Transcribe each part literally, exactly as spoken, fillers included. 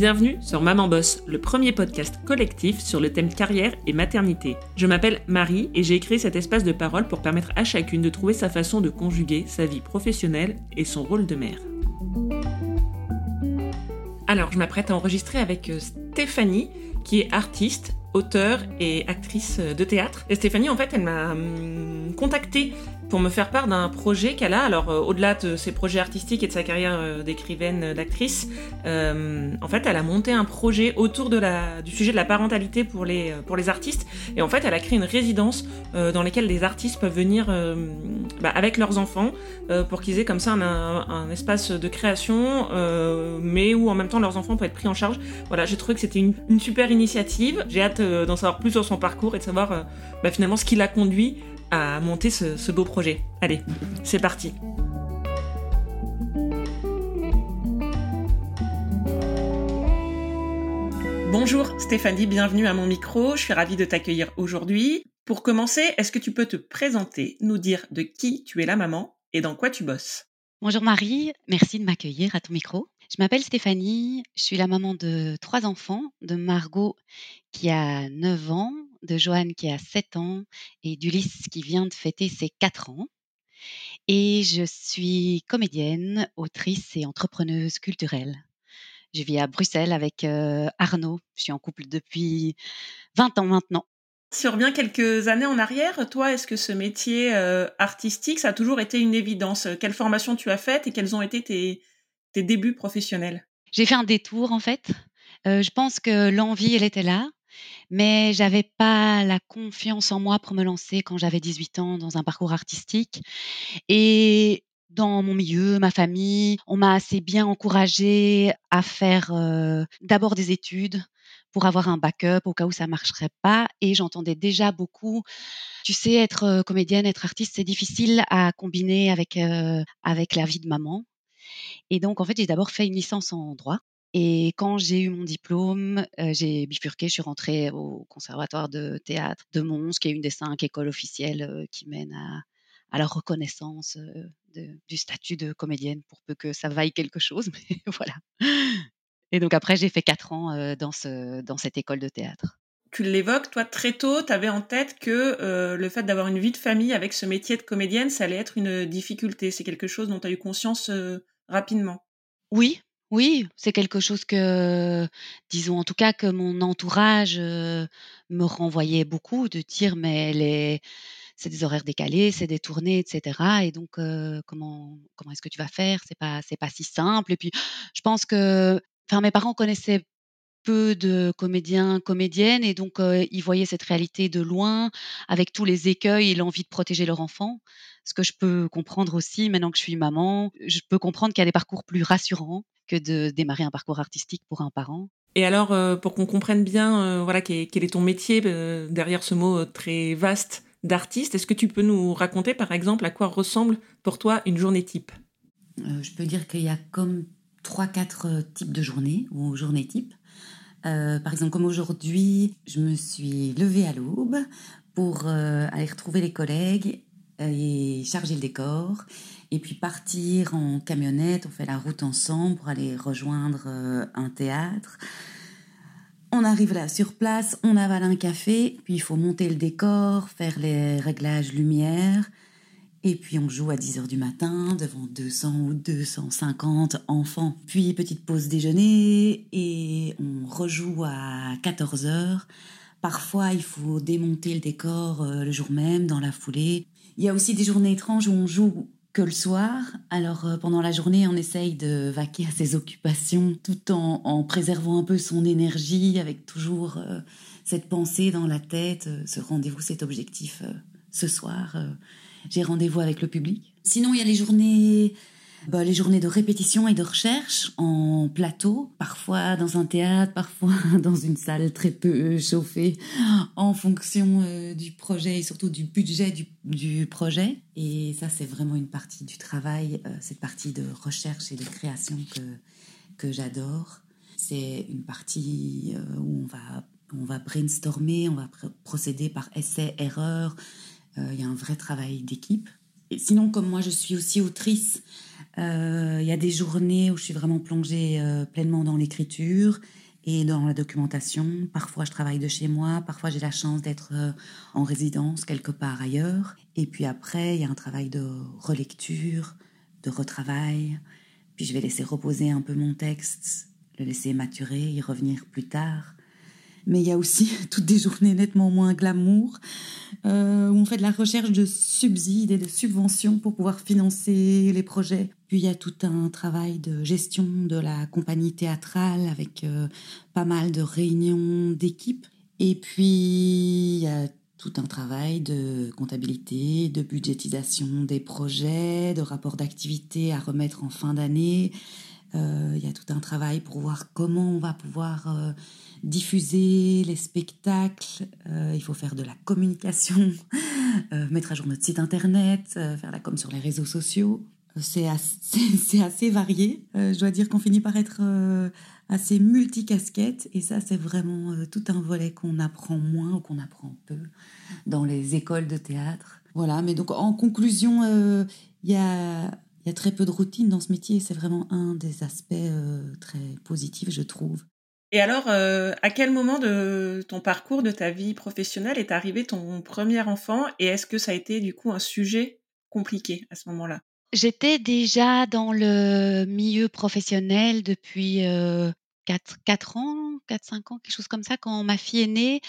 Bienvenue sur Maman Bosse, le premier podcast collectif sur le thème carrière et maternité. Je m'appelle Marie et j'ai créé cet espace de parole pour permettre à chacune de trouver sa façon de conjuguer sa vie professionnelle et son rôle de mère. Alors, je m'apprête à enregistrer avec Stéphanie, qui est artiste, auteure et actrice de théâtre. Et Stéphanie, en fait, elle m'a hum, contactée pour me faire part d'un projet qu'elle a. Alors, euh, au-delà de ses projets artistiques et de sa carrière euh, d'écrivaine, euh, d'actrice, euh, en fait, elle a monté un projet autour de la, du sujet de la parentalité pour les, euh, pour les artistes. Et en fait, elle a créé une résidence euh, dans laquelle les artistes peuvent venir euh, bah, avec leurs enfants euh, pour qu'ils aient comme ça un, un, un espace de création, euh, mais où en même temps leurs enfants peuvent être pris en charge. Voilà, j'ai trouvé que c'était une, une super initiative. J'ai hâte euh, d'en savoir plus sur son parcours et de savoir euh, bah, finalement ce qui l'a conduit à monter ce, ce beau projet. Allez, c'est parti. Bonjour Stéphanie, bienvenue à mon micro, je suis ravie de t'accueillir aujourd'hui. Pour commencer, est-ce que tu peux te présenter, nous dire de qui tu es la maman et dans quoi tu bosses ? Bonjour Marie, merci de m'accueillir à ton micro. Je m'appelle Stéphanie, je suis la maman de trois enfants, de Margot qui a neuf ans, de Joanne qui a sept ans et d'Ulysse qui vient de fêter ses quatre ans. Et je suis comédienne, autrice et entrepreneuse culturelle. Je vis à Bruxelles avec euh, Arnaud, je suis en couple depuis vingt ans maintenant. Si on revient quelques années en arrière, toi, est-ce que ce métier euh, artistique, ça a toujours été une évidence ? Quelle formation tu as faite et quels ont été tes, tes débuts professionnels ? J'ai fait un détour en fait. Euh, je pense que l'envie, elle était là. Mais je n'avais pas la confiance en moi pour me lancer quand j'avais dix-huit ans dans un parcours artistique. Et dans mon milieu, ma famille, on m'a assez bien encouragée à faire euh, d'abord des études pour avoir un backup au cas où ça ne marcherait pas. Et j'entendais déjà beaucoup, tu sais, être comédienne, être artiste, c'est difficile à combiner avec, euh, avec la vie de maman. Et donc, en fait, j'ai d'abord fait une licence en droit. Et quand j'ai eu mon diplôme, euh, j'ai bifurqué, je suis rentrée au conservatoire de théâtre de Mons, qui est une des cinq écoles officielles euh, qui mène à, à la reconnaissance euh, de, du statut de comédienne, pour peu que ça vaille quelque chose, mais voilà. Et donc après, j'ai fait quatre ans euh, dans, ce, dans cette école de théâtre. Tu l'évoques, toi, très tôt, tu avais en tête que euh, le fait d'avoir une vie de famille avec ce métier de comédienne, ça allait être une difficulté. C'est quelque chose dont tu as eu conscience euh, rapidement. Oui. Oui, c'est quelque chose que, disons en tout cas, que mon entourage euh, me renvoyait beaucoup, de dire mais les, c'est des horaires décalés, c'est des tournées, et cetera. Et donc, euh, comment, comment est-ce que tu vas faire ? C'est pas, c'est pas si simple. Et puis, je pense que enfin, mes parents connaissaient peu de comédiens, comédiennes, et donc euh, ils voyaient cette réalité de loin, avec tous les écueils et l'envie de protéger leur enfant. Ce que je peux comprendre aussi, maintenant que je suis maman, je peux comprendre qu'il y a des parcours plus rassurants que de démarrer un parcours artistique pour un parent. Et alors, euh, pour qu'on comprenne bien euh, voilà, quel, quel est ton métier euh, derrière ce mot très vaste d'artiste, est-ce que tu peux nous raconter, par exemple, à quoi ressemble pour toi une journée type ? euh, Je peux dire qu'il y a comme trois quatre types de journées, ou journées types. Euh, par exemple, comme aujourd'hui, je me suis levée à l'aube pour euh, aller retrouver les collègues et charger le décor, et puis partir en camionnette, on fait la route ensemble pour aller rejoindre un théâtre. On arrive là sur place, on avale un café, puis il faut monter le décor, faire les réglages lumière, et puis on joue à dix heures du matin devant deux cents ou deux cent cinquante enfants. Puis petite pause déjeuner, et on rejoue à quatorze heures. Parfois, il faut démonter le décor le jour même, dans la foulée. Il y a aussi des journées étranges où on joue que le soir. Alors euh, pendant la journée, on essaye de vaquer à ses occupations tout en, en préservant un peu son énergie, avec toujours euh, cette pensée dans la tête, euh, ce rendez-vous, cet objectif. Euh, ce soir, euh, j'ai rendez-vous avec le public. Sinon, il y a les journées, bah, les journées de répétition et de recherche en plateau, parfois dans un théâtre, parfois dans une salle très peu chauffée, en fonction euh, du projet et surtout du budget du du projet. Et ça, c'est vraiment une partie du travail, euh, cette partie de recherche et de création que, que j'adore. C'est une partie euh, où on va, on va brainstormer, on va pr- procéder par essais, erreurs. Il euh, y a un vrai travail d'équipe. Et sinon, comme moi, je suis aussi autrice, Euh, y a des journées où je suis vraiment plongée euh, pleinement dans l'écriture et dans la documentation. Parfois, je travaille de chez moi. Parfois, j'ai la chance d'être euh, en résidence quelque part ailleurs. Et puis après, il y a un travail de relecture, de retravail. Puis je vais laisser reposer un peu mon texte, le laisser maturer, y revenir plus tard. Mais il y a aussi toutes des journées nettement moins glamour, euh, où on fait de la recherche de subsides et de subventions pour pouvoir financer les projets. Puis il y a tout un travail de gestion de la compagnie théâtrale avec euh, pas mal de réunions d'équipe. Et puis il y a tout un travail de comptabilité, de budgétisation des projets, de rapports d'activité à remettre en fin d'année. Euh, il y a tout un travail pour voir comment on va pouvoir euh, diffuser les spectacles. Euh, il faut faire de la communication, euh, mettre à jour notre site internet, euh, faire la com sur les réseaux sociaux. Euh, c'est, assez, c'est, c'est assez varié. Euh, je dois dire qu'on finit par être euh, assez multicasquette. Et ça, c'est vraiment euh, tout un volet qu'on apprend moins ou qu'on apprend peu dans les écoles de théâtre. Voilà, mais donc en conclusion, euh, il y a... Il y a très peu de routine dans ce métier et c'est vraiment un des aspects euh, très positifs, je trouve. Et alors, euh, à quel moment de ton parcours, de ta vie professionnelle est arrivé ton premier enfant et est-ce que ça a été du coup un sujet compliqué à ce moment-là ? J'étais déjà dans le milieu professionnel depuis euh, quatre, quatre ans, quatre cinq ans, quelque chose comme ça, quand ma fille est née.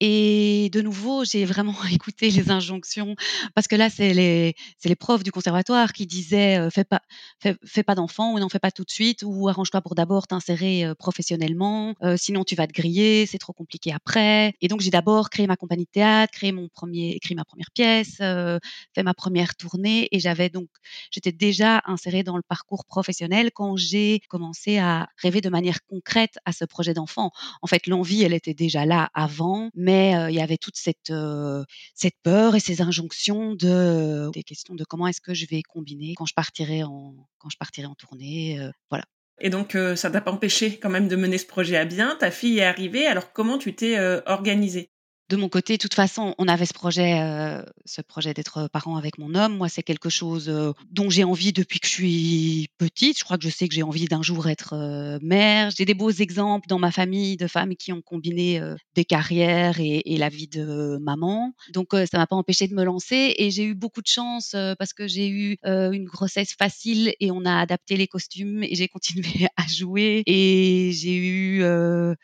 Et de nouveau, j'ai vraiment écouté les injonctions. Parce que là, c'est les, c'est les profs du conservatoire qui disaient euh, « fais pas, fais, fais pas d'enfant » ou « n'en fais pas tout de suite » ou « arrange-toi pour d'abord t'insérer euh, professionnellement, euh, sinon tu vas te griller, c'est trop compliqué après ». Et donc, j'ai d'abord créé ma compagnie de théâtre, créé mon premier, écrit ma première pièce, euh, fait ma première tournée. Et j'avais donc, j'étais déjà insérée dans le parcours professionnel quand j'ai commencé à rêver de manière concrète à ce projet d'enfant. En fait, l'envie, elle était déjà là avant, mais euh, il y avait toute cette, euh, cette peur et ces injonctions de, des questions de comment est-ce que je vais combiner quand je partirai en, quand je partirai en tournée. Euh, voilà. Et donc, euh, ça ne t'a pas empêché quand même de mener ce projet à bien. Ta fille est arrivée, alors comment tu t'es euh, organisée ? De mon côté, de toute façon, on avait ce projet, euh, ce projet d'être parent avec mon homme. Moi, c'est quelque chose euh, dont j'ai envie depuis que je suis petite. Je crois que je sais que j'ai envie d'un jour être euh, mère. J'ai des beaux exemples dans ma famille de femmes qui ont combiné euh, des carrières et, et la vie de euh, maman. Donc, euh, ça m'a pas empêchée de me lancer. Et j'ai eu beaucoup de chance euh, parce que j'ai eu euh, une grossesse facile et on a adapté les costumes et j'ai continué à jouer. Et j'ai eu... Euh,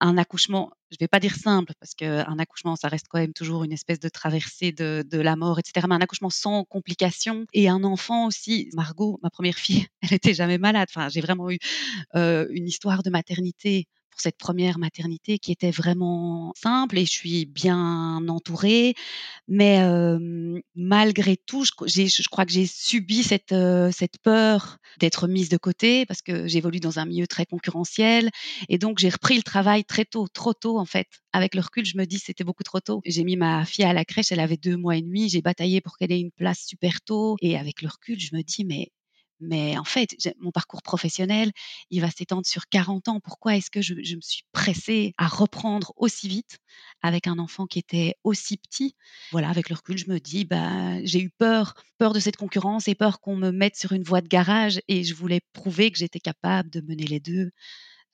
un accouchement, je ne vais pas dire simple, parce qu'un accouchement, ça reste quand même toujours une espèce de traversée de, de la mort, et cetera. Mais un accouchement sans complications. Et un enfant aussi. Margot, ma première fille, elle n'était jamais malade. Enfin, j'ai vraiment eu euh, une histoire de maternité pour cette première maternité qui était vraiment simple et je suis bien entourée. Mais euh, malgré tout, je, j'ai, je crois que j'ai subi cette, euh, cette peur d'être mise de côté parce que j'évolue dans un milieu très concurrentiel. Et donc, j'ai repris le travail très tôt, trop tôt en fait. Avec le recul, je me dis c'était beaucoup trop tôt. J'ai mis ma fille à la crèche, elle avait deux mois et demi. J'ai bataillé pour qu'elle ait une place super tôt. Et avec le recul, je me dis mais... Mais en fait, mon parcours professionnel, il va s'étendre sur quarante ans. Pourquoi est-ce que je, je me suis pressée à reprendre aussi vite avec un enfant qui était aussi petit ? Voilà, avec le recul, je me dis, bah, j'ai eu peur, peur de cette concurrence et peur qu'on me mette sur une voie de garage. Et je voulais prouver que j'étais capable de mener les deux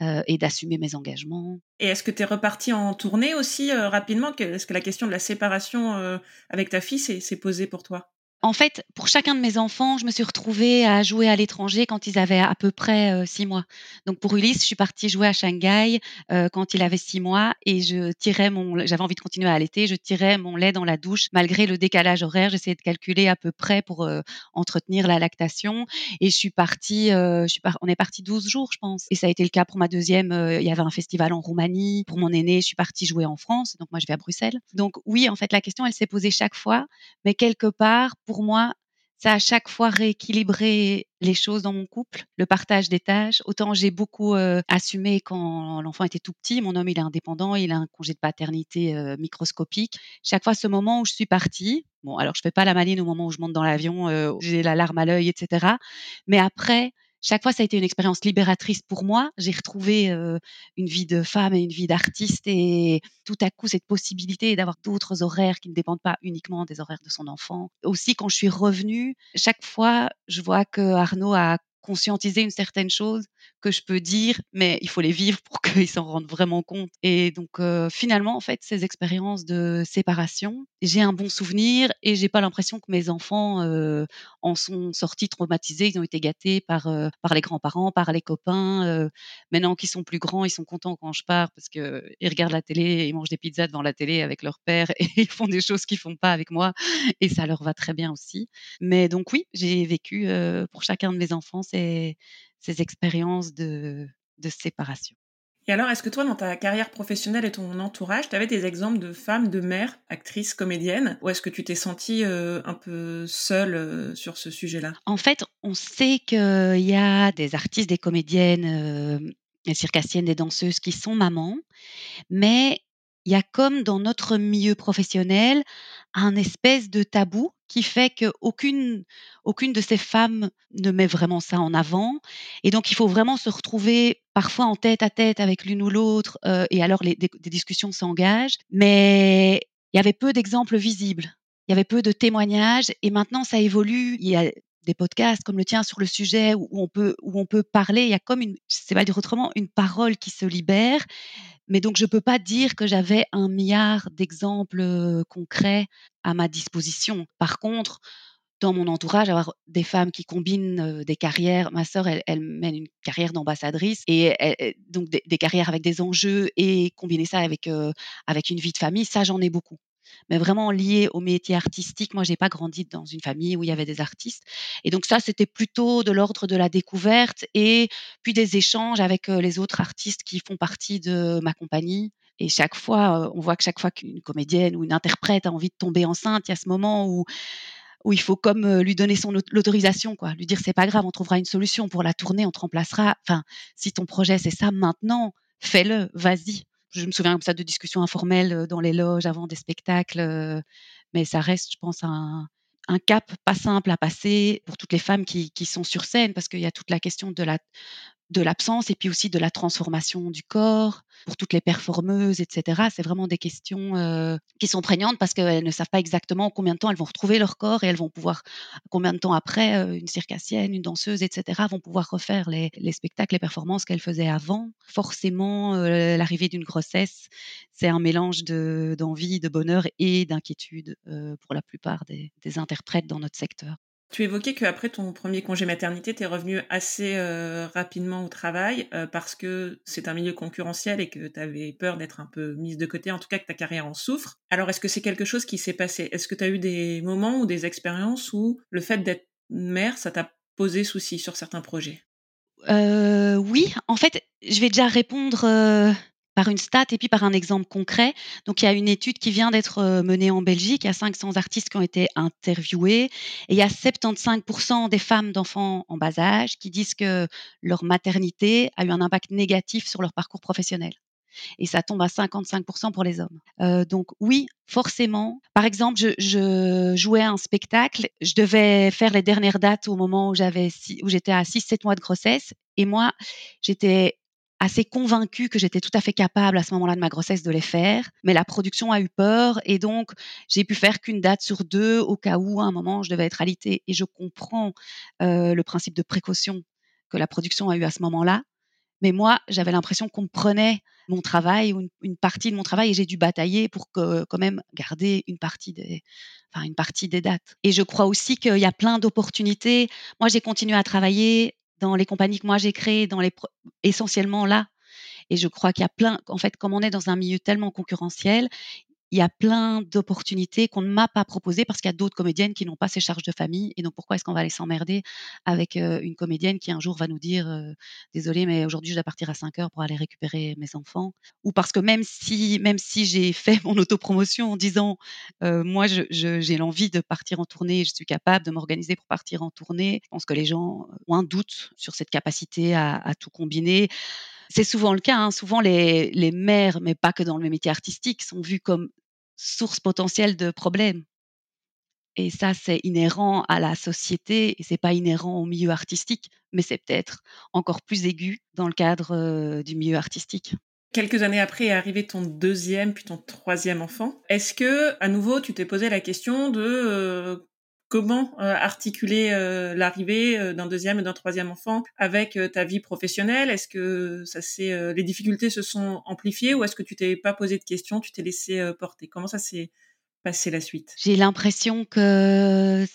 euh, et d'assumer mes engagements. Et est-ce que tu es repartie en tournée aussi euh, rapidement ? Est-ce que la question de la séparation euh, avec ta fille s'est, s'est posée pour toi ? En fait, pour chacun de mes enfants, je me suis retrouvée à jouer à l'étranger quand ils avaient à peu près euh, six mois. Donc pour Ulysse, je suis partie jouer à Shanghai euh, quand il avait six mois et je tirais mon, j'avais envie de continuer à allaiter, je tirais mon lait dans la douche malgré le décalage horaire. J'essayais de calculer à peu près pour euh, entretenir la lactation et je suis partie, euh, je suis par... on est parti douze jours, je pense. Et ça a été le cas pour ma deuxième. Euh, il y avait un festival en Roumanie. Pour mon aîné, je suis partie jouer en France. Donc moi, je vais à Bruxelles. Donc oui, en fait, la question, elle s'est posée chaque fois, mais quelque part pour Pour moi, ça a à chaque fois rééquilibré les choses dans mon couple, le partage des tâches. Autant j'ai beaucoup euh, assumé quand l'enfant était tout petit. Mon homme, il est indépendant, il a un congé de paternité euh, microscopique. Chaque fois, ce moment où je suis partie, bon, alors je ne fais pas la maline au moment où je monte dans l'avion, euh, j'ai la larme à l'œil, et cetera. Mais après, chaque fois, ça a été une expérience libératrice pour moi. J'ai retrouvé euh, une vie de femme et une vie d'artiste, et tout à coup, cette possibilité d'avoir d'autres horaires qui ne dépendent pas uniquement des horaires de son enfant. Aussi, quand je suis revenue, chaque fois, je vois que Arnaud a conscientiser une certaine chose que je peux dire, mais il faut les vivre pour qu'ils s'en rendent vraiment compte. Et donc, euh, finalement, en fait, ces expériences de séparation, j'ai un bon souvenir et j'ai pas l'impression que mes enfants euh, en sont sortis traumatisés. Ils ont été gâtés par, euh, par les grands-parents, par les copains. Euh, maintenant qu'ils sont plus grands, ils sont contents quand je pars parce qu'ils regardent la télé, ils mangent des pizzas devant la télé avec leur père et ils font des choses qu'ils font pas avec moi. Et ça leur va très bien aussi. Mais donc, oui, j'ai vécu euh, pour chacun de mes enfants Ces, ces expériences de, de séparation. Et alors, est-ce que toi, dans ta carrière professionnelle et ton entourage, tu avais des exemples de femmes, de mères, actrices, comédiennes, ou est-ce que tu t'es sentie euh, un peu seule euh, sur ce sujet-là ? En fait, on sait qu'il y a des artistes, des comédiennes, euh, des circassiennes, des danseuses qui sont mamans, mais il y a comme dans notre milieu professionnel un espèce de tabou qui fait qu'aucune aucune de ces femmes ne met vraiment ça en avant. Et donc, il faut vraiment se retrouver parfois en tête à tête avec l'une ou l'autre. Euh, et alors, les, des, des discussions s'engagent. Mais il y avait peu d'exemples visibles. Il y avait peu de témoignages. Et maintenant, ça évolue. Il y a des podcasts comme le tien sur le sujet où on peut, où on peut parler. Il y a comme, une, je ne sais pas dire autrement, une parole qui se libère. Mais donc, je ne peux pas dire que j'avais un milliard d'exemples concrets à ma disposition. Par contre, dans mon entourage, avoir des femmes qui combinent des carrières. Ma sœur, elle, elle mène une carrière d'ambassadrice, et elle, donc des, des carrières avec des enjeux, et combiner ça avec, euh, avec une vie de famille, ça, j'en ai beaucoup. Mais vraiment lié au métier artistique, moi, je n'ai pas grandi dans une famille où il y avait des artistes. Et donc ça, c'était plutôt de l'ordre de la découverte et puis des échanges avec les autres artistes qui font partie de ma compagnie. Et chaque fois, on voit que chaque fois qu'une comédienne ou une interprète a envie de tomber enceinte, il y a ce moment où, où il faut comme lui donner son l'autorisation, quoi. Lui dire, c'est pas grave, on trouvera une solution pour la tournée, on te remplacera. Enfin, si ton projet, c'est ça, maintenant, fais-le, vas-y. Je me souviens comme ça de discussions informelles dans les loges avant des spectacles, mais ça reste, je pense, un, un cap pas simple à passer pour toutes les femmes qui, qui sont sur scène, parce qu'il y a toute la question de, la, de l'absence et puis aussi de la transformation du corps pour toutes les performeuses, et cetera. C'est vraiment des questions euh, qui sont prégnantes parce qu'elles ne savent pas exactement combien de temps elles vont retrouver leur corps et elles vont pouvoir, combien de temps après, une circassienne, une danseuse, et cetera, vont pouvoir refaire les, les spectacles, les performances qu'elles faisaient avant. Forcément, euh, l'arrivée d'une grossesse, c'est un mélange de, d'envie, de bonheur et d'inquiétude euh, pour la plupart des, des interprètes dans notre secteur. Tu évoquais qu'après ton premier congé maternité, tu es revenu assez euh, rapidement au travail euh, parce que c'est un milieu concurrentiel et que tu avais peur d'être un peu mise de côté, en tout cas que ta carrière en souffre. Alors, est-ce que c'est quelque chose qui s'est passé ? Est-ce que tu as eu des moments ou des expériences où le fait d'être mère, ça t'a posé souci sur certains projets ? euh, Oui, en fait, je vais déjà répondre... Euh... par une stat et puis par un exemple concret. Donc, il y a une étude qui vient d'être menée en Belgique. Il y a cinq cents artistes qui ont été interviewés. Et il y a soixante-quinze pour cent des femmes d'enfants en bas âge qui disent que leur maternité a eu un impact négatif sur leur parcours professionnel. Et ça tombe à cinquante-cinq pour cent pour les hommes. Euh, donc, oui, forcément. Par exemple, je, je jouais un spectacle. Je devais faire les dernières dates au moment où, j'avais six, où j'étais à six sept mois de grossesse. Et moi, j'étais... assez convaincue que j'étais tout à fait capable à ce moment-là de ma grossesse de les faire, mais la production a eu peur et donc j'ai pu faire qu'une date sur deux au cas où à un moment je devais être alitée. Et je comprends euh, le principe de précaution que la production a eu à ce moment-là, mais moi j'avais l'impression qu'on me prenait mon travail ou une, une partie de mon travail et j'ai dû batailler pour que, quand même garder une partie des, enfin, une partie des dates. Et je crois aussi qu'il y a plein d'opportunités. Moi j'ai continué à travailler dans les compagnies que moi j'ai créées, dans les pro- essentiellement là. Et je crois qu'il y a plein, en fait, comme on est dans un milieu tellement concurrentiel, il y a plein d'opportunités qu'on ne m'a pas proposées parce qu'il y a d'autres comédiennes qui n'ont pas ces charges de famille. Et donc, pourquoi est-ce qu'on va aller s'emmerder avec euh, une comédienne qui un jour va nous dire euh, « Désolée, mais aujourd'hui, je dois partir à cinq heures pour aller récupérer mes enfants ». Ou parce que même si, même si j'ai fait mon autopromotion en disant euh, « Moi, je, je, j'ai l'envie de partir en tournée, je suis capable de m'organiser pour partir en tournée », je pense que les gens ont un doute sur cette capacité à, à tout combiner. C'est souvent le cas, hein. Souvent les, les mères, mais pas que dans le métier artistique, sont vues comme source potentielle de problèmes. Et ça, c'est inhérent à la société et c'est pas inhérent au milieu artistique, mais c'est peut-être encore plus aigu dans le cadre euh, du milieu artistique. Quelques années après est arrivé ton deuxième puis ton troisième enfant. Est-ce que, à nouveau, tu t'es posé la question de euh, comment euh, articuler euh, l'arrivée euh, d'un deuxième et d'un troisième enfant avec euh, ta vie professionnelle? Est-ce que ça s'est, euh, les difficultés se sont amplifiées ou est-ce que tu t'es pas posé de questions, tu t'es laissé euh, porter? Comment ça s'est passé la suite? J'ai l'impression que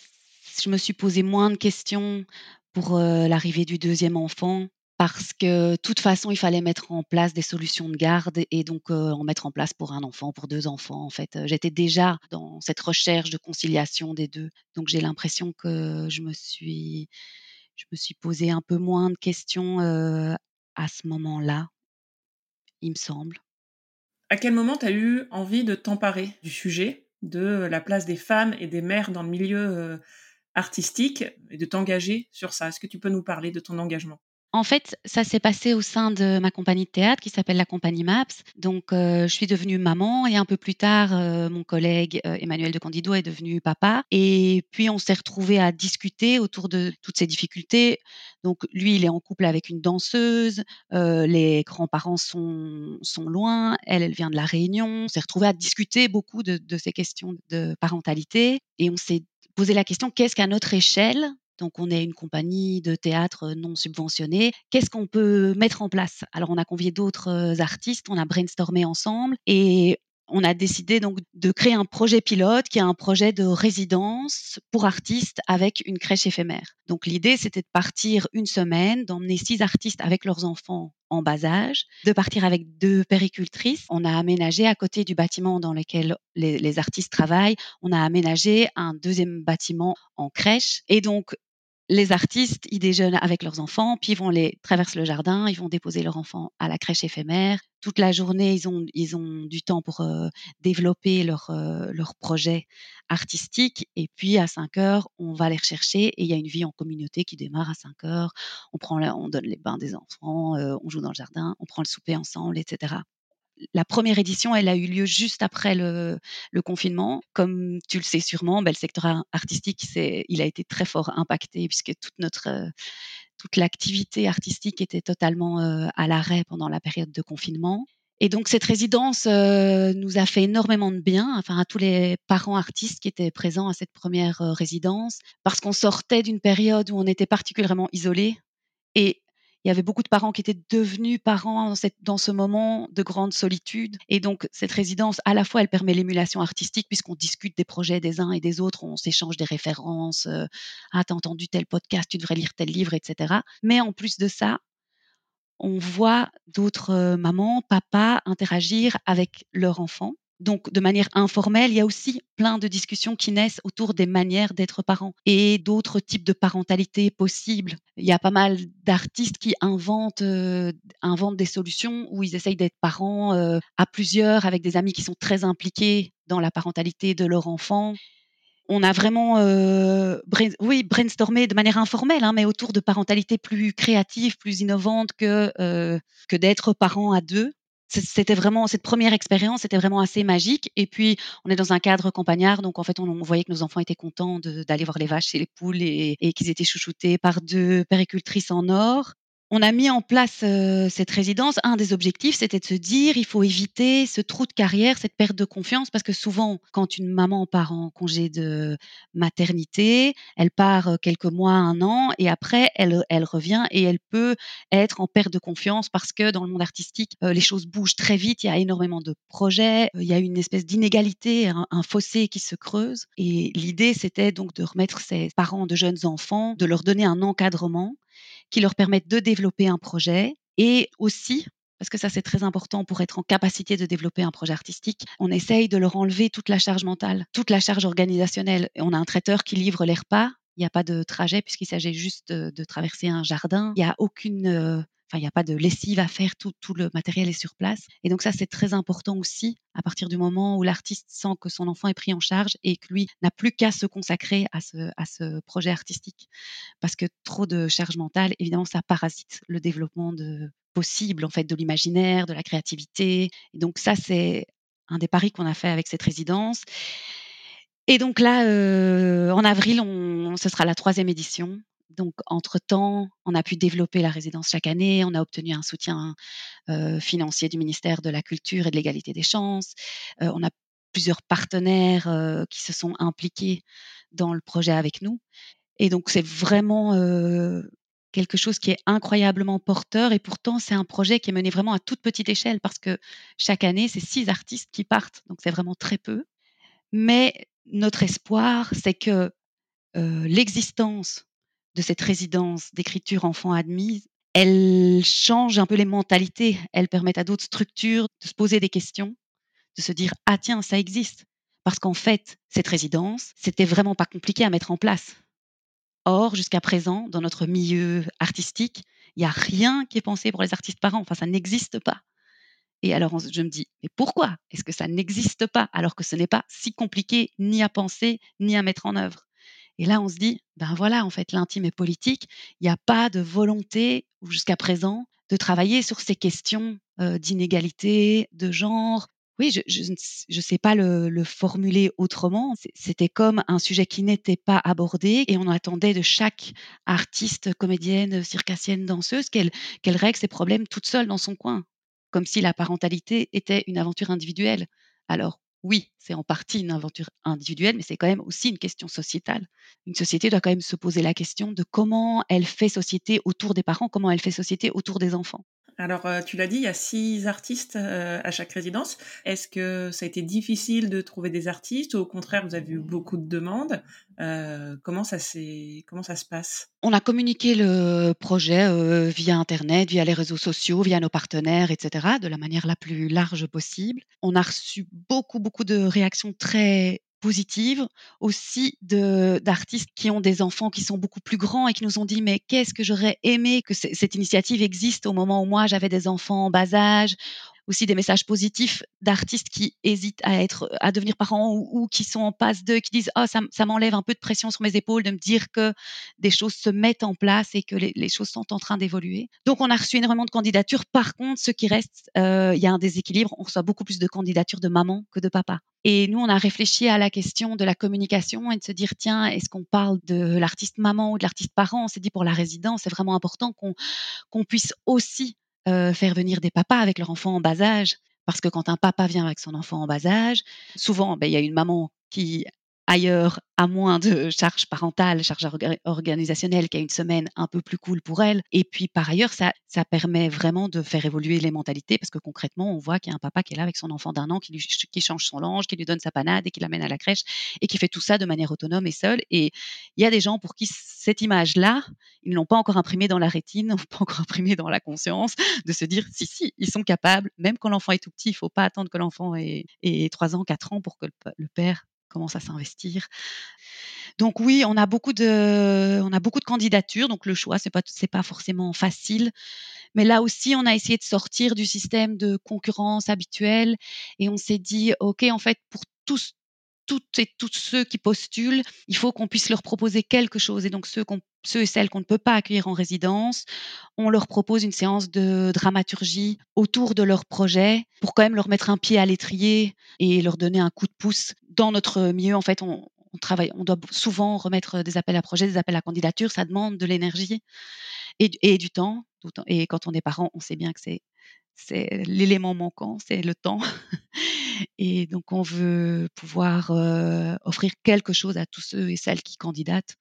je me suis posé moins de questions pour euh, l'arrivée du deuxième enfant. Parce que de toute façon, il fallait mettre en place des solutions de garde et donc euh, en mettre en place pour un enfant, pour deux enfants en fait. J'étais déjà dans cette recherche de conciliation des deux. Donc j'ai l'impression que je me suis, je me suis posé un peu moins de questions euh, à ce moment-là, il me semble. À quel moment tu as eu envie de t'emparer du sujet de la place des femmes et des mères dans le milieu euh, artistique et de t'engager sur ça? Est-ce que tu peux nous parler de ton engagement? En fait, ça s'est passé au sein de ma compagnie de théâtre qui s'appelle la compagnie MAPS. Donc, euh, je suis devenue maman et un peu plus tard, euh, mon collègue euh, Emmanuel de Candido est devenu papa. Et puis, on s'est retrouvés à discuter autour de toutes ces difficultés. Donc, lui, il est en couple avec une danseuse. Euh, les grands-parents sont, sont loin. Elle, elle vient de La Réunion. On s'est retrouvés à discuter beaucoup de, de ces questions de parentalité. Et on s'est posé la question, qu'est-ce qu'à notre échelle? Donc, on est une compagnie de théâtre non subventionnée. Qu'est-ce qu'on peut mettre en place? Alors, on a convié d'autres artistes, on a brainstormé ensemble et on a décidé donc de créer un projet pilote qui est un projet de résidence pour artistes avec une crèche éphémère. Donc, l'idée, c'était de partir une semaine, d'emmener six artistes avec leurs enfants en bas âge, de partir avec deux péricultrices. On a aménagé à côté du bâtiment dans lequel les, les artistes travaillent, on a aménagé un deuxième bâtiment en crèche et donc, les artistes, ils déjeunent avec leurs enfants, puis ils vont les traversent le jardin, ils vont déposer leurs enfants à la crèche éphémère. Toute la journée, ils ont ils ont du temps pour euh, développer leur euh, leur projet artistique. Et puis à cinq heures, on va les rechercher et il y a une vie en communauté qui démarre à cinq heures. On prend la, on donne les bains des enfants, euh, on joue dans le jardin, on prend le souper ensemble, et cetera. La première édition, elle a eu lieu juste après le, le confinement. Comme tu le sais sûrement, ben, le secteur artistique, c'est, il a été très fort impacté puisque toute notre, euh, toute l'activité artistique était totalement euh, à l'arrêt pendant la période de confinement. Et donc, cette résidence euh, nous a fait énormément de bien, enfin à tous les parents artistes qui étaient présents à cette première euh, résidence, parce qu'on sortait d'une période où on était particulièrement isolés et il y avait beaucoup de parents qui étaient devenus parents dans, cette, dans ce moment de grande solitude. Et donc, cette résidence, à la fois, elle permet l'émulation artistique puisqu'on discute des projets des uns et des autres, on s'échange des références. Euh, « Ah, t'as entendu tel podcast, tu devrais lire tel livre, et cetera » Mais en plus de ça, on voit d'autres euh, mamans, papas interagir avec leurs enfants. Donc, de manière informelle, il y a aussi plein de discussions qui naissent autour des manières d'être parents et d'autres types de parentalité possibles. Il y a pas mal d'artistes qui inventent, euh, inventent des solutions où ils essayent d'être parents euh, à plusieurs, avec des amis qui sont très impliqués dans la parentalité de leur enfant. On a vraiment euh, brain- oui, brainstormé de manière informelle, hein, mais autour de parentalité plus créative, plus innovante que, euh, que d'être parents à deux. C'était vraiment, cette première expérience était vraiment assez magique. Et puis, on est dans un cadre campagnard. Donc, en fait, on, on voyait que nos enfants étaient contents de, d'aller voir les vaches et les poules et, et qu'ils étaient chouchoutés par deux péricultrices en or. On a mis en place euh, cette résidence. Un des objectifs, c'était de se dire, il faut éviter ce trou de carrière, cette perte de confiance, parce que souvent, quand une maman part en congé de maternité, elle part quelques mois, un an, et après, elle, elle revient et elle peut être en perte de confiance parce que dans le monde artistique, euh, les choses bougent très vite, il y a énormément de projets, il y a une espèce d'inégalité, un, un fossé qui se creuse. Et l'idée, c'était donc de remettre ces parents de jeunes enfants, de leur donner un encadrement qui leur permettent de développer un projet et aussi, parce que ça c'est très important pour être en capacité de développer un projet artistique, on essaye de leur enlever toute la charge mentale, toute la charge organisationnelle. Et on a un traiteur qui livre les repas, il n'y a pas de trajet puisqu'il s'agit juste de, de traverser un jardin, il n'y a aucune, euh, enfin il n'y a pas de lessive à faire, tout, tout le matériel est sur place. Et donc ça c'est très important aussi, à partir du moment où l'artiste sent que son enfant est pris en charge et que lui n'a plus qu'à se consacrer à ce, à ce projet artistique. Parce que trop de charge mentale, évidemment, ça parasite le développement de, possible, en fait, de l'imaginaire, de la créativité. Et donc ça, c'est un des paris qu'on a fait avec cette résidence. Et donc là, euh, en avril, on, ce sera la troisième édition. Donc, entre-temps, on a pu développer la résidence chaque année. On a obtenu un soutien euh, financier du ministère de la Culture et de l'Égalité des Chances. Euh, on a plusieurs partenaires euh, qui se sont impliqués dans le projet avec nous. Et donc, c'est vraiment euh, quelque chose qui est incroyablement porteur. Et pourtant, c'est un projet qui est mené vraiment à toute petite échelle parce que chaque année, c'est six artistes qui partent. Donc, c'est vraiment très peu. Mais notre espoir, c'est que euh, l'existence de cette résidence d'écriture enfant admise, elle change un peu les mentalités. Elle permet à d'autres structures de se poser des questions, de se dire « Ah tiens, ça existe !» Parce qu'en fait, cette résidence, c'était vraiment pas compliqué à mettre en place. Or, jusqu'à présent, dans notre milieu artistique, il n'y a rien qui est pensé pour les artistes parents. Enfin, ça n'existe pas. Et alors, je me dis, mais pourquoi est-ce que ça n'existe pas alors que ce n'est pas si compliqué ni à penser, ni à mettre en œuvre? Et là, on se dit, ben voilà, en fait, l'intime est politique. Il n'y a pas de volonté, jusqu'à présent, de travailler sur ces questions euh, d'inégalité, de genre. Oui, je, je, je sais pas le, le formuler autrement. C'était comme un sujet qui n'était pas abordé et on attendait de chaque artiste, comédienne, circassienne, danseuse qu'elle, qu'elle règle ses problèmes toute seule dans son coin. Comme si la parentalité était une aventure individuelle. Alors oui, c'est en partie une aventure individuelle, mais c'est quand même aussi une question sociétale. Une société doit quand même se poser la question de comment elle fait société autour des parents, comment elle fait société autour des enfants. Alors tu l'as dit, il y a six artistes à chaque résidence. Est-ce que ça a été difficile de trouver des artistes ou au contraire vous avez eu beaucoup de demandes ? Euh, comment ça s'est, comment ça se passe ? On a communiqué le projet euh, via Internet, via les réseaux sociaux, via nos partenaires, et cetera, de la manière la plus large possible. On a reçu beaucoup, beaucoup de réactions très positives, aussi de, d'artistes qui ont des enfants qui sont beaucoup plus grands et qui nous ont dit « mais qu'est-ce que j'aurais aimé que c- cette initiative existe au moment où moi j'avais des enfants en bas âge ». Aussi des messages positifs d'artistes qui hésitent à être, à devenir parents ou, ou qui sont en passe d'eux, qui disent « ah, ça, ça m'enlève un peu de pression sur mes épaules de me dire que des choses se mettent en place et que les, les choses sont en train d'évoluer ». Donc, on a reçu énormément de candidatures. Par contre, ce qui reste, euh, il y a un déséquilibre. On reçoit beaucoup plus de candidatures de maman que de papa. Et nous, on a réfléchi à la question de la communication et de se dire « tiens, est-ce qu'on parle de l'artiste maman ou de l'artiste parent ?» On s'est dit pour la résidence, c'est vraiment important qu'on, qu'on puisse aussi Euh, faire venir des papas avec leur enfant en bas âge. Parce que quand un papa vient avec son enfant en bas âge, souvent, ben, y a une maman qui, ailleurs, a moins de charge parentale, charge orga- organisationnelle, qui a une semaine un peu plus cool pour elle. Et puis, par ailleurs, ça, ça permet vraiment de faire évoluer les mentalités parce que concrètement, on voit qu'il y a un papa qui est là avec son enfant d'un an, qui, lui, qui change son linge, qui lui donne sa panade et qui l'amène à la crèche et qui fait tout ça de manière autonome et seule. Et il y a des gens pour qui cette image-là, ils ne l'ont pas encore imprimée dans la rétine, ne l'ont pas encore imprimée dans la conscience, de se dire, si, si, ils sont capables, même quand l'enfant est tout petit, il ne faut pas attendre que l'enfant ait, ait trois ans, quatre ans pour que le, le père commence à s'investir. Donc oui, on a beaucoup de, on a beaucoup de candidatures, donc le choix, c'est pas, c'est pas forcément facile. Mais là aussi, on a essayé de sortir du système de concurrence habituel et on s'est dit, ok, en fait, pour tous, toutes et tous ceux qui postulent, il faut qu'on puisse leur proposer quelque chose. Et donc, ceux, qu'on, ceux et celles qu'on ne peut pas accueillir en résidence, on leur propose une séance de dramaturgie autour de leur projet pour quand même leur mettre un pied à l'étrier et leur donner un coup de pouce. Dans notre milieu, en fait, on, on travaille, on doit souvent remettre des appels à projets, des appels à candidature. Ça demande de l'énergie et, et du temps. Et quand on est parent, on sait bien que c'est, c'est l'élément manquant, c'est le temps. Et donc, on veut pouvoir euh, offrir quelque chose à tous ceux et celles qui candidatent.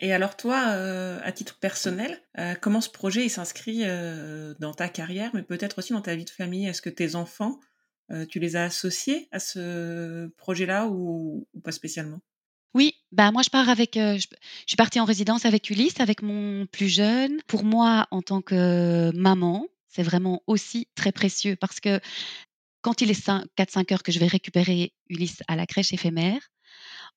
Et alors toi, euh, à titre personnel, euh, comment ce projet il s'inscrit euh, dans ta carrière, mais peut-être aussi dans ta vie de famille ? Est-ce que tes enfants, euh, tu les as associés à ce projet-là ou, ou pas spécialement ? Oui, bah moi je pars avec, euh, je, je suis partie en résidence avec Ulysse, avec mon plus jeune. Pour moi, en tant que maman, c'est vraiment aussi très précieux parce que quand il est quatre cinq heures que je vais récupérer Ulysse à la crèche éphémère,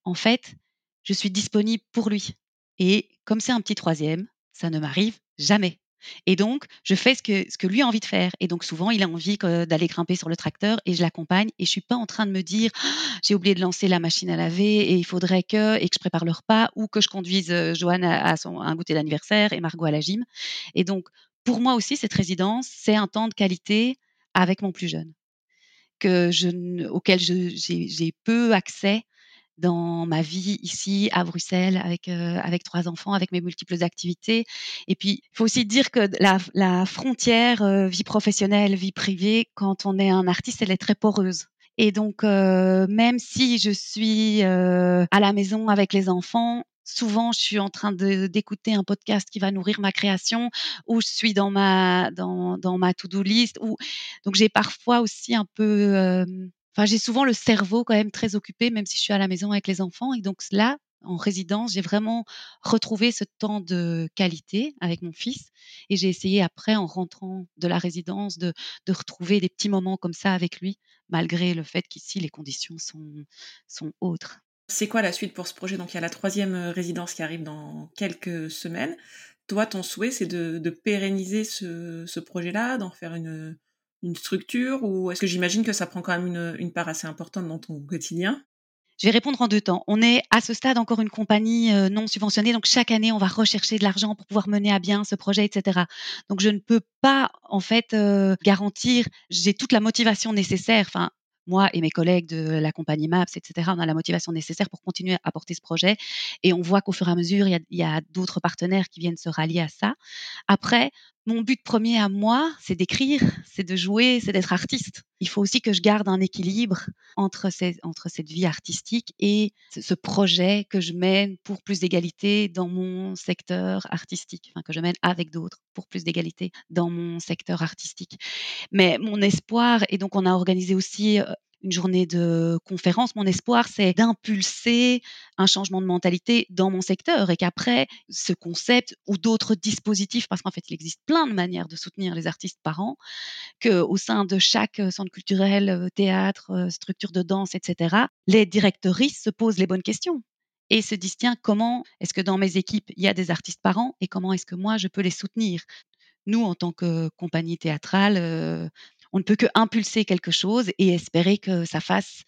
en fait, je suis disponible pour lui. Et comme c'est un petit troisième, ça ne m'arrive jamais. Et donc, je fais ce que, ce que lui a envie de faire. Et donc, souvent, il a envie que, d'aller grimper sur le tracteur et je l'accompagne. Et je ne suis pas en train de me dire oh, « j'ai oublié de lancer la machine à laver et il faudrait que… » et que je prépare le repas ou que je conduise Joanne à, à, son, à un goûter d'anniversaire et Margot à la gym. Et donc, pour moi aussi, cette résidence, c'est un temps de qualité avec mon plus jeune. Que je, auquel je, j'ai, j'ai peu accès dans ma vie ici à Bruxelles avec, euh, avec trois enfants, avec mes multiples activités. Et puis, il faut aussi dire que la, la frontière euh, vie professionnelle, vie privée, quand on est un artiste, elle est très poreuse. Et donc, euh, même si je suis euh, à la maison avec les enfants, souvent, je suis en train de, d'écouter un podcast qui va nourrir ma création, ou je suis dans ma dans dans ma to-do list. Ou donc j'ai parfois aussi un peu, euh, enfin j'ai souvent le cerveau quand même très occupé, même si je suis à la maison avec les enfants. Et donc là, en résidence, j'ai vraiment retrouvé ce temps de qualité avec mon fils. Et j'ai essayé après, en rentrant de la résidence, de, de retrouver des petits moments comme ça avec lui, malgré le fait qu'ici, les conditions sont, sont autres. C'est quoi la suite pour ce projet ? Donc, il y a la troisième résidence qui arrive dans quelques semaines. Toi, ton souhait, c'est de, de pérenniser ce, ce projet-là, d'en faire une, une structure, ou est-ce que j'imagine que ça prend quand même une, une part assez importante dans ton quotidien ? Je vais répondre en deux temps. On est à ce stade encore une compagnie non subventionnée, donc chaque année, on va rechercher de l'argent pour pouvoir mener à bien ce projet, et cetera. Donc, je ne peux pas, en fait, euh, garantir, j'ai toute la motivation nécessaire, enfin, moi et mes collègues de la compagnie MAPS, et cetera, on a la motivation nécessaire pour continuer à porter ce projet. Et on voit qu'au fur et à mesure, il y a, il y a d'autres partenaires qui viennent se rallier à ça. Après, mon but premier à moi, c'est d'écrire, c'est de jouer, c'est d'être artiste. Il faut aussi que je garde un équilibre entre, ces, entre cette vie artistique et ce projet que je mène pour plus d'égalité dans mon secteur artistique, enfin, que je mène avec d'autres pour plus d'égalité dans mon secteur artistique. Mais mon espoir, et donc on a organisé aussi une journée de conférence, mon espoir, c'est d'impulser un changement de mentalité dans mon secteur et qu'après, ce concept ou d'autres dispositifs, parce qu'en fait, il existe plein de manières de soutenir les artistes par an, qu'au sein de chaque centre culturel, théâtre, structure de danse, et cetera, les directrices se posent les bonnes questions et se disent, tiens, comment est-ce que dans mes équipes, il y a des artistes par an et comment est-ce que moi, je peux les soutenir ? Nous, en tant que compagnie théâtrale, euh, on ne peut que impulser quelque chose et espérer que ça fasse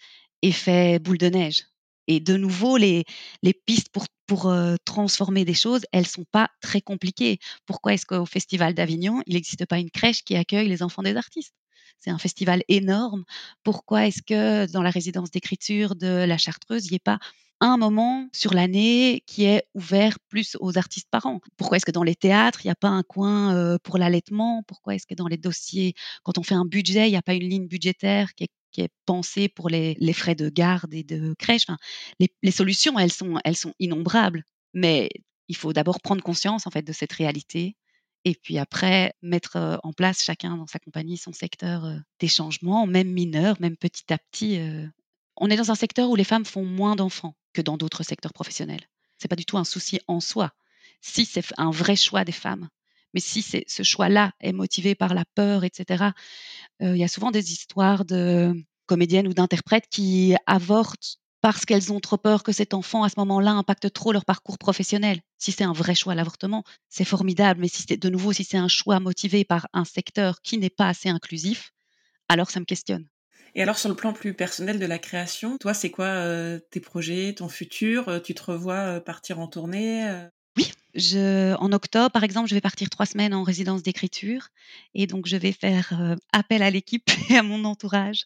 effet boule de neige. Et de nouveau, les, les pistes pour, pour euh, transformer des choses, elles ne sont pas très compliquées. Pourquoi est-ce qu'au Festival d'Avignon, il n'existe pas une crèche qui accueille les enfants des artistes ? C'est un festival énorme. Pourquoi est-ce que dans la résidence d'écriture de la Chartreuse, il n'y ait pas un moment sur l'année qui est ouvert plus aux artistes parents. Pourquoi est-ce que dans les théâtres, il n'y a pas un coin euh, pour l'allaitement ? Pourquoi est-ce que dans les dossiers, quand on fait un budget, il n'y a pas une ligne budgétaire qui est, qui est pensée pour les, les frais de garde et de crèche ? Enfin, les, les solutions, elles sont, elles sont innombrables. Mais il faut d'abord prendre conscience en fait, de cette réalité et puis après, mettre en place chacun dans sa compagnie, son secteur, euh, des changements, même mineurs, même petit à petit. Euh. On est dans un secteur où les femmes font moins d'enfants que dans d'autres secteurs professionnels. Ce n'est pas du tout un souci en soi, si c'est un vrai choix des femmes. Mais si c'est, ce choix-là est motivé par la peur, et cetera, il euh, y a souvent des histoires de comédiennes ou d'interprètes qui avortent parce qu'elles ont trop peur que cet enfant, à ce moment-là, impacte trop leur parcours professionnel. Si c'est un vrai choix, l'avortement, c'est formidable. Mais si c'est, de nouveau, si c'est un choix motivé par un secteur qui n'est pas assez inclusif, alors ça me questionne. Et alors, sur le plan plus personnel de la création, toi, c'est quoi euh, tes projets, ton futur euh, Tu te revois euh, partir en tournée euh... Oui, je, en octobre, par exemple, je vais partir trois semaines en résidence d'écriture. Et donc, je vais faire euh, appel à l'équipe et à mon entourage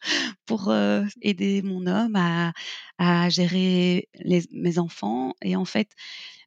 pour euh, aider mon homme à, à gérer les, mes enfants. Et en fait,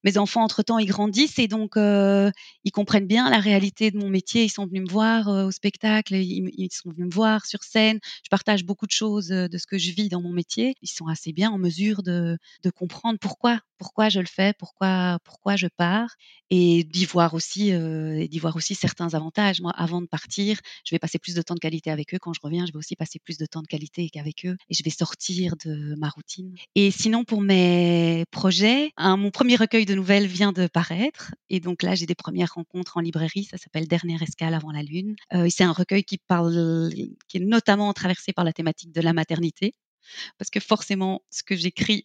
mes enfants, entre-temps, ils grandissent et donc euh, ils comprennent bien la réalité de mon métier. Ils sont venus me voir euh, au spectacle, ils, ils sont venus me voir sur scène. Je partage beaucoup de choses euh, de ce que je vis dans mon métier. Ils sont assez bien en mesure de, de comprendre pourquoi, pourquoi je le fais, pourquoi, pourquoi je pars et d'y voir aussi, euh, d'y voir aussi certains avantages. Moi, avant de partir, je vais passer plus de temps de qualité avec eux. Quand je reviens, je vais aussi passer plus de temps de qualité qu'avec eux et je vais sortir de ma routine. Et sinon, pour mes projets, hein, mon premier recueil de De nouvelles vient de paraître et donc là j'ai des premières rencontres en librairie, ça s'appelle Dernière escale avant la lune. Euh, c'est un recueil qui parle, qui est notamment traversé par la thématique de la maternité parce que forcément ce que j'écris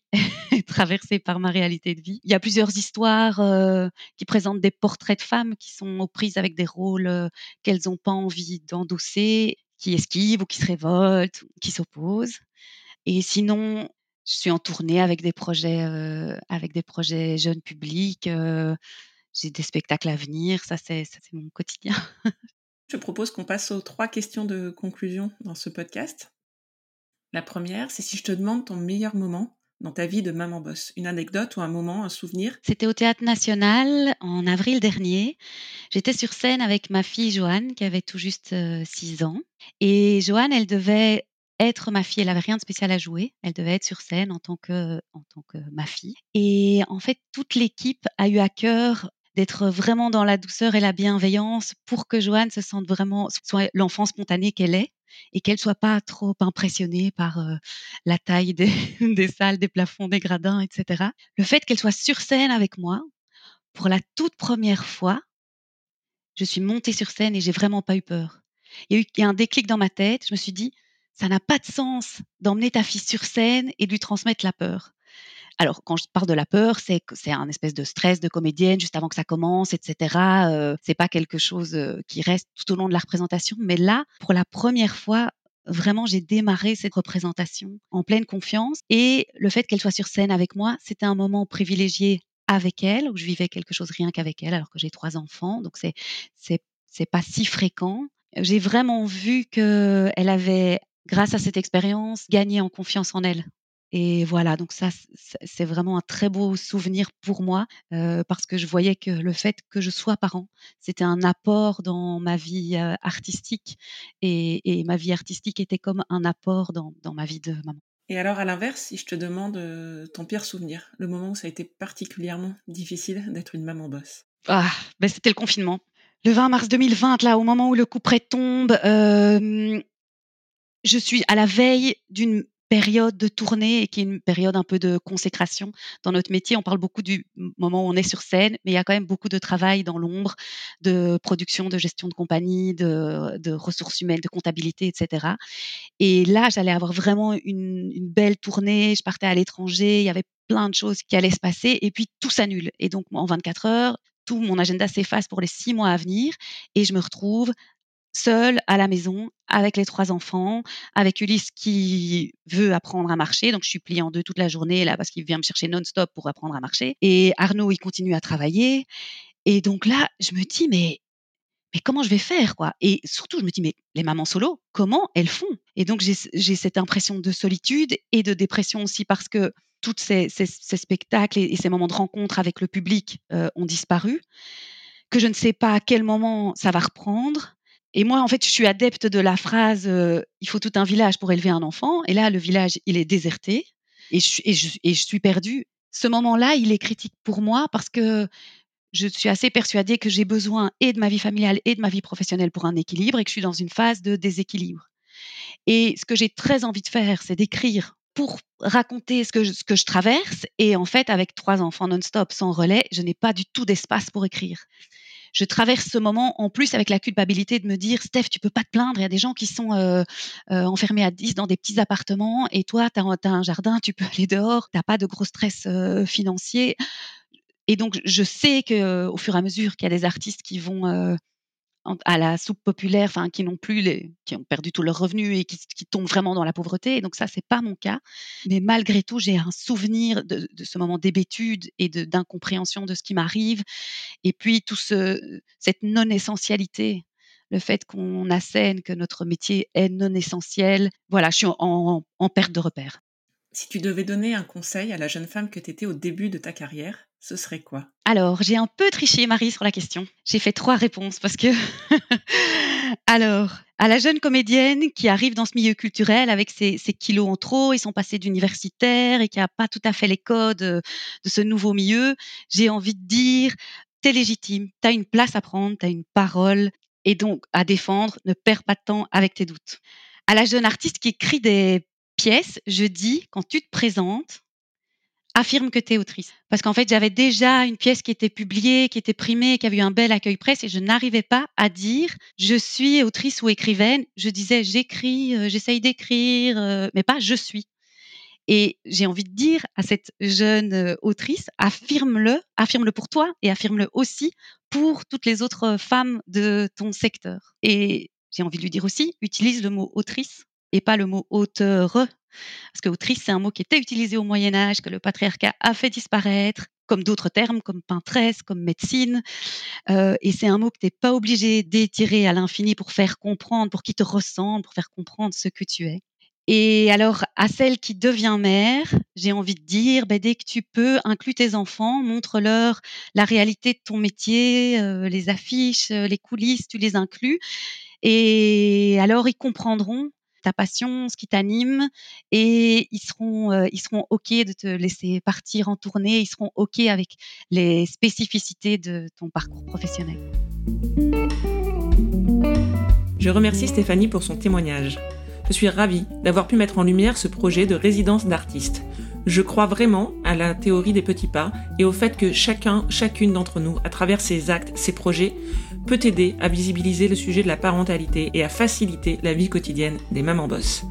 est traversé par ma réalité de vie. Il y a plusieurs histoires euh, qui présentent des portraits de femmes qui sont aux prises avec des rôles euh, qu'elles n'ont pas envie d'endosser, qui esquivent ou qui se révoltent, qui s'opposent. Et sinon je suis en tournée avec des projets, euh, avec des projets jeunes publics. Euh, j'ai des spectacles à venir. Ça, c'est, ça, c'est mon quotidien. Je propose qu'on passe aux trois questions de conclusion dans ce podcast. La première, c'est si je te demande ton meilleur moment, dans ta vie de Maman Bosse? Une anecdote ou un moment, un souvenir? C'était au Théâtre National en avril dernier. J'étais sur scène avec ma fille Joanne qui avait tout juste six ans. Et Joanne, elle devait être ma fille. Elle n'avait rien de spécial à jouer. Elle devait être sur scène en tant que, en tant que ma fille. Et en fait, toute l'équipe a eu à cœur d'être vraiment dans la douceur et la bienveillance pour que Joanne se sente vraiment, soit l'enfant spontané qu'elle est, et qu'elle ne soit pas trop impressionnée par euh, la taille des, des salles, des plafonds, des gradins, et cetera. Le fait qu'elle soit sur scène avec moi, pour la toute première fois, je suis montée sur scène et je n'ai vraiment pas eu peur. Il y a eu il y a un déclic dans ma tête, je me suis dit, ça n'a pas de sens d'emmener ta fille sur scène et de lui transmettre la peur. Alors, quand je parle de la peur, c'est, c'est un espèce de stress de comédienne juste avant que ça commence, et cetera. Euh, c'est pas quelque chose euh, qui reste tout au long de la représentation. Mais là, pour la première fois, vraiment, j'ai démarré cette représentation en pleine confiance. Et le fait qu'elle soit sur scène avec moi, c'était un moment privilégié avec elle, où je vivais quelque chose rien qu'avec elle, alors que j'ai trois enfants. Donc, c'est, c'est, c'est pas si fréquent. J'ai vraiment vu qu'elle avait, grâce à cette expérience, gagné en confiance en elle. Et voilà, donc ça, c'est vraiment un très beau souvenir pour moi euh, parce que je voyais que le fait que je sois parent, c'était un apport dans ma vie euh, artistique et, et ma vie artistique était comme un apport dans, dans ma vie de maman. Et alors à l'inverse, si je te demande euh, ton pire souvenir, le moment où ça a été particulièrement difficile d'être une maman bosse? Ah, ben c'était le confinement. Le vingt mars deux mille vingt, là, au moment où le coup près tombe, euh, je suis à la veille d'une période de tournée et qui est une période un peu de consécration dans notre métier. On parle beaucoup du moment où on est sur scène, mais il y a quand même beaucoup de travail dans l'ombre, de production, de gestion de compagnie, de, de ressources humaines, de comptabilité, et cetera. Et là, j'allais avoir vraiment une, une belle tournée. Je partais à l'étranger, il y avait plein de choses qui allaient se passer et puis tout s'annule. Et donc, en vingt-quatre heures, tout mon agenda s'efface pour les six mois à venir et je me retrouve seule à la maison, avec les trois enfants, avec Ulysse qui veut apprendre à marcher. Donc, je suis pliée en deux toute la journée là parce qu'il vient me chercher non-stop pour apprendre à marcher. Et Arnaud, il continue à travailler. Et donc là, je me dis, mais, mais comment je vais faire quoi? Et surtout, je me dis, mais les mamans solo, comment elles font? Et donc, j'ai, j'ai cette impression de solitude et de dépression aussi parce que tous ces, ces, ces spectacles et, et ces moments de rencontre avec le public euh, ont disparu, que je ne sais pas à quel moment ça va reprendre. Et moi, en fait, je suis adepte de la phrase euh, « il faut tout un village pour élever un enfant ». Et là, le village, il est déserté et je, et, je, et je suis perdue. Ce moment-là, il est critique pour moi parce que je suis assez persuadée que j'ai besoin et de ma vie familiale et de ma vie professionnelle pour un équilibre et que je suis dans une phase de déséquilibre. Et ce que j'ai très envie de faire, c'est d'écrire pour raconter ce que je, ce que je traverse. Et en fait, avec trois enfants non-stop, sans relais, je n'ai pas du tout d'espace pour écrire. Je traverse ce moment en plus avec la culpabilité de me dire « Steph, tu peux pas te plaindre, il y a des gens qui sont euh, euh, enfermés à dix dans des petits appartements et toi, tu as un jardin, tu peux aller dehors, tu n'as pas de gros stress euh, financier. » Et donc, je sais qu'au fur et à mesure qu'il y a des artistes qui vont euh, à la soupe populaire, enfin, qui n'ont plus les, qui ont perdu tous leurs revenus et qui, qui tombent vraiment dans la pauvreté. Et donc ça, c'est pas mon cas. Mais malgré tout, j'ai un souvenir de, de ce moment d'hébétude et de, d'incompréhension de ce qui m'arrive. Et puis tout ce, cette non-essentialité, le fait qu'on assène que notre métier est non essentiel. Voilà, je suis en, en, en perte de repère. Si tu devais donner un conseil à la jeune femme que tu étais au début de ta carrière, ce serait quoi? Alors, j'ai un peu triché, Marie, sur la question. J'ai fait trois réponses parce que... Alors, à la jeune comédienne qui arrive dans ce milieu culturel avec ses, ses kilos en trop, ils sont passés d'universitaire et qui n'a pas tout à fait les codes de ce nouveau milieu, j'ai envie de dire, t'es légitime, t'as une place à prendre, t'as une parole et donc à défendre, ne perds pas de temps avec tes doutes. À la jeune artiste qui écrit des... pièce, je dis, quand tu te présentes, affirme que tu es autrice. Parce qu'en fait, j'avais déjà une pièce qui était publiée, qui était primée, qui avait eu un bel accueil presse et je n'arrivais pas à dire « je suis autrice ou écrivaine ». Je disais « j'écris, euh, j'essaye d'écrire euh, », mais pas « je suis ». Et j'ai envie de dire à cette jeune autrice, affirme-le, affirme-le pour toi et affirme-le aussi pour toutes les autres femmes de ton secteur. Et j'ai envie de lui dire aussi, utilise le mot « autrice ». Et pas le mot « auteur ». Parce que « autrice », c'est un mot qui était utilisé au Moyen-Âge, que le patriarcat a fait disparaître, comme d'autres termes, comme peintresse, comme médecine. Euh, et c'est un mot que tu n'es pas obligé d'étirer à l'infini pour faire comprendre, pour qu'il te ressemble, pour faire comprendre ce que tu es. Et alors, à celle qui devient mère, j'ai envie de dire, ben, dès que tu peux, inclus tes enfants, montre-leur la réalité de ton métier, euh, les affiches, les coulisses, tu les inclus. Et alors, ils comprendront ta passion, ce qui t'anime, et ils seront, euh, ils seront OK de te laisser partir en tournée, ils seront OK avec les spécificités de ton parcours professionnel. Je remercie Stéphanie pour son témoignage. Je suis ravie d'avoir pu mettre en lumière ce projet de résidence d'artiste. Je crois vraiment à la théorie des petits pas et au fait que chacun, chacune d'entre nous, à travers ses actes, ses projets, peut aider à visibiliser le sujet de la parentalité et à faciliter la vie quotidienne des mamans bosses.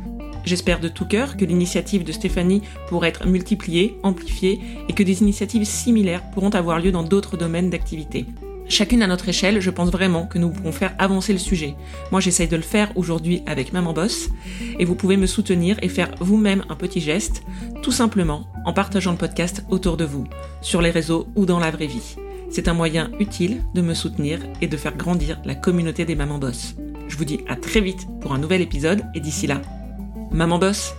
J'espère de tout cœur que l'initiative de Stéphanie pourra être multipliée, amplifiée et que des initiatives similaires pourront avoir lieu dans d'autres domaines d'activité. Chacune à notre échelle, je pense vraiment que nous pourrons faire avancer le sujet. Moi, j'essaye de le faire aujourd'hui avec Maman Bosse, et vous pouvez me soutenir et faire vous-même un petit geste, tout simplement en partageant le podcast autour de vous, sur les réseaux ou dans la vraie vie. C'est un moyen utile de me soutenir et de faire grandir la communauté des Maman Bosse. Je vous dis à très vite pour un nouvel épisode, et d'ici là, Maman Bosse!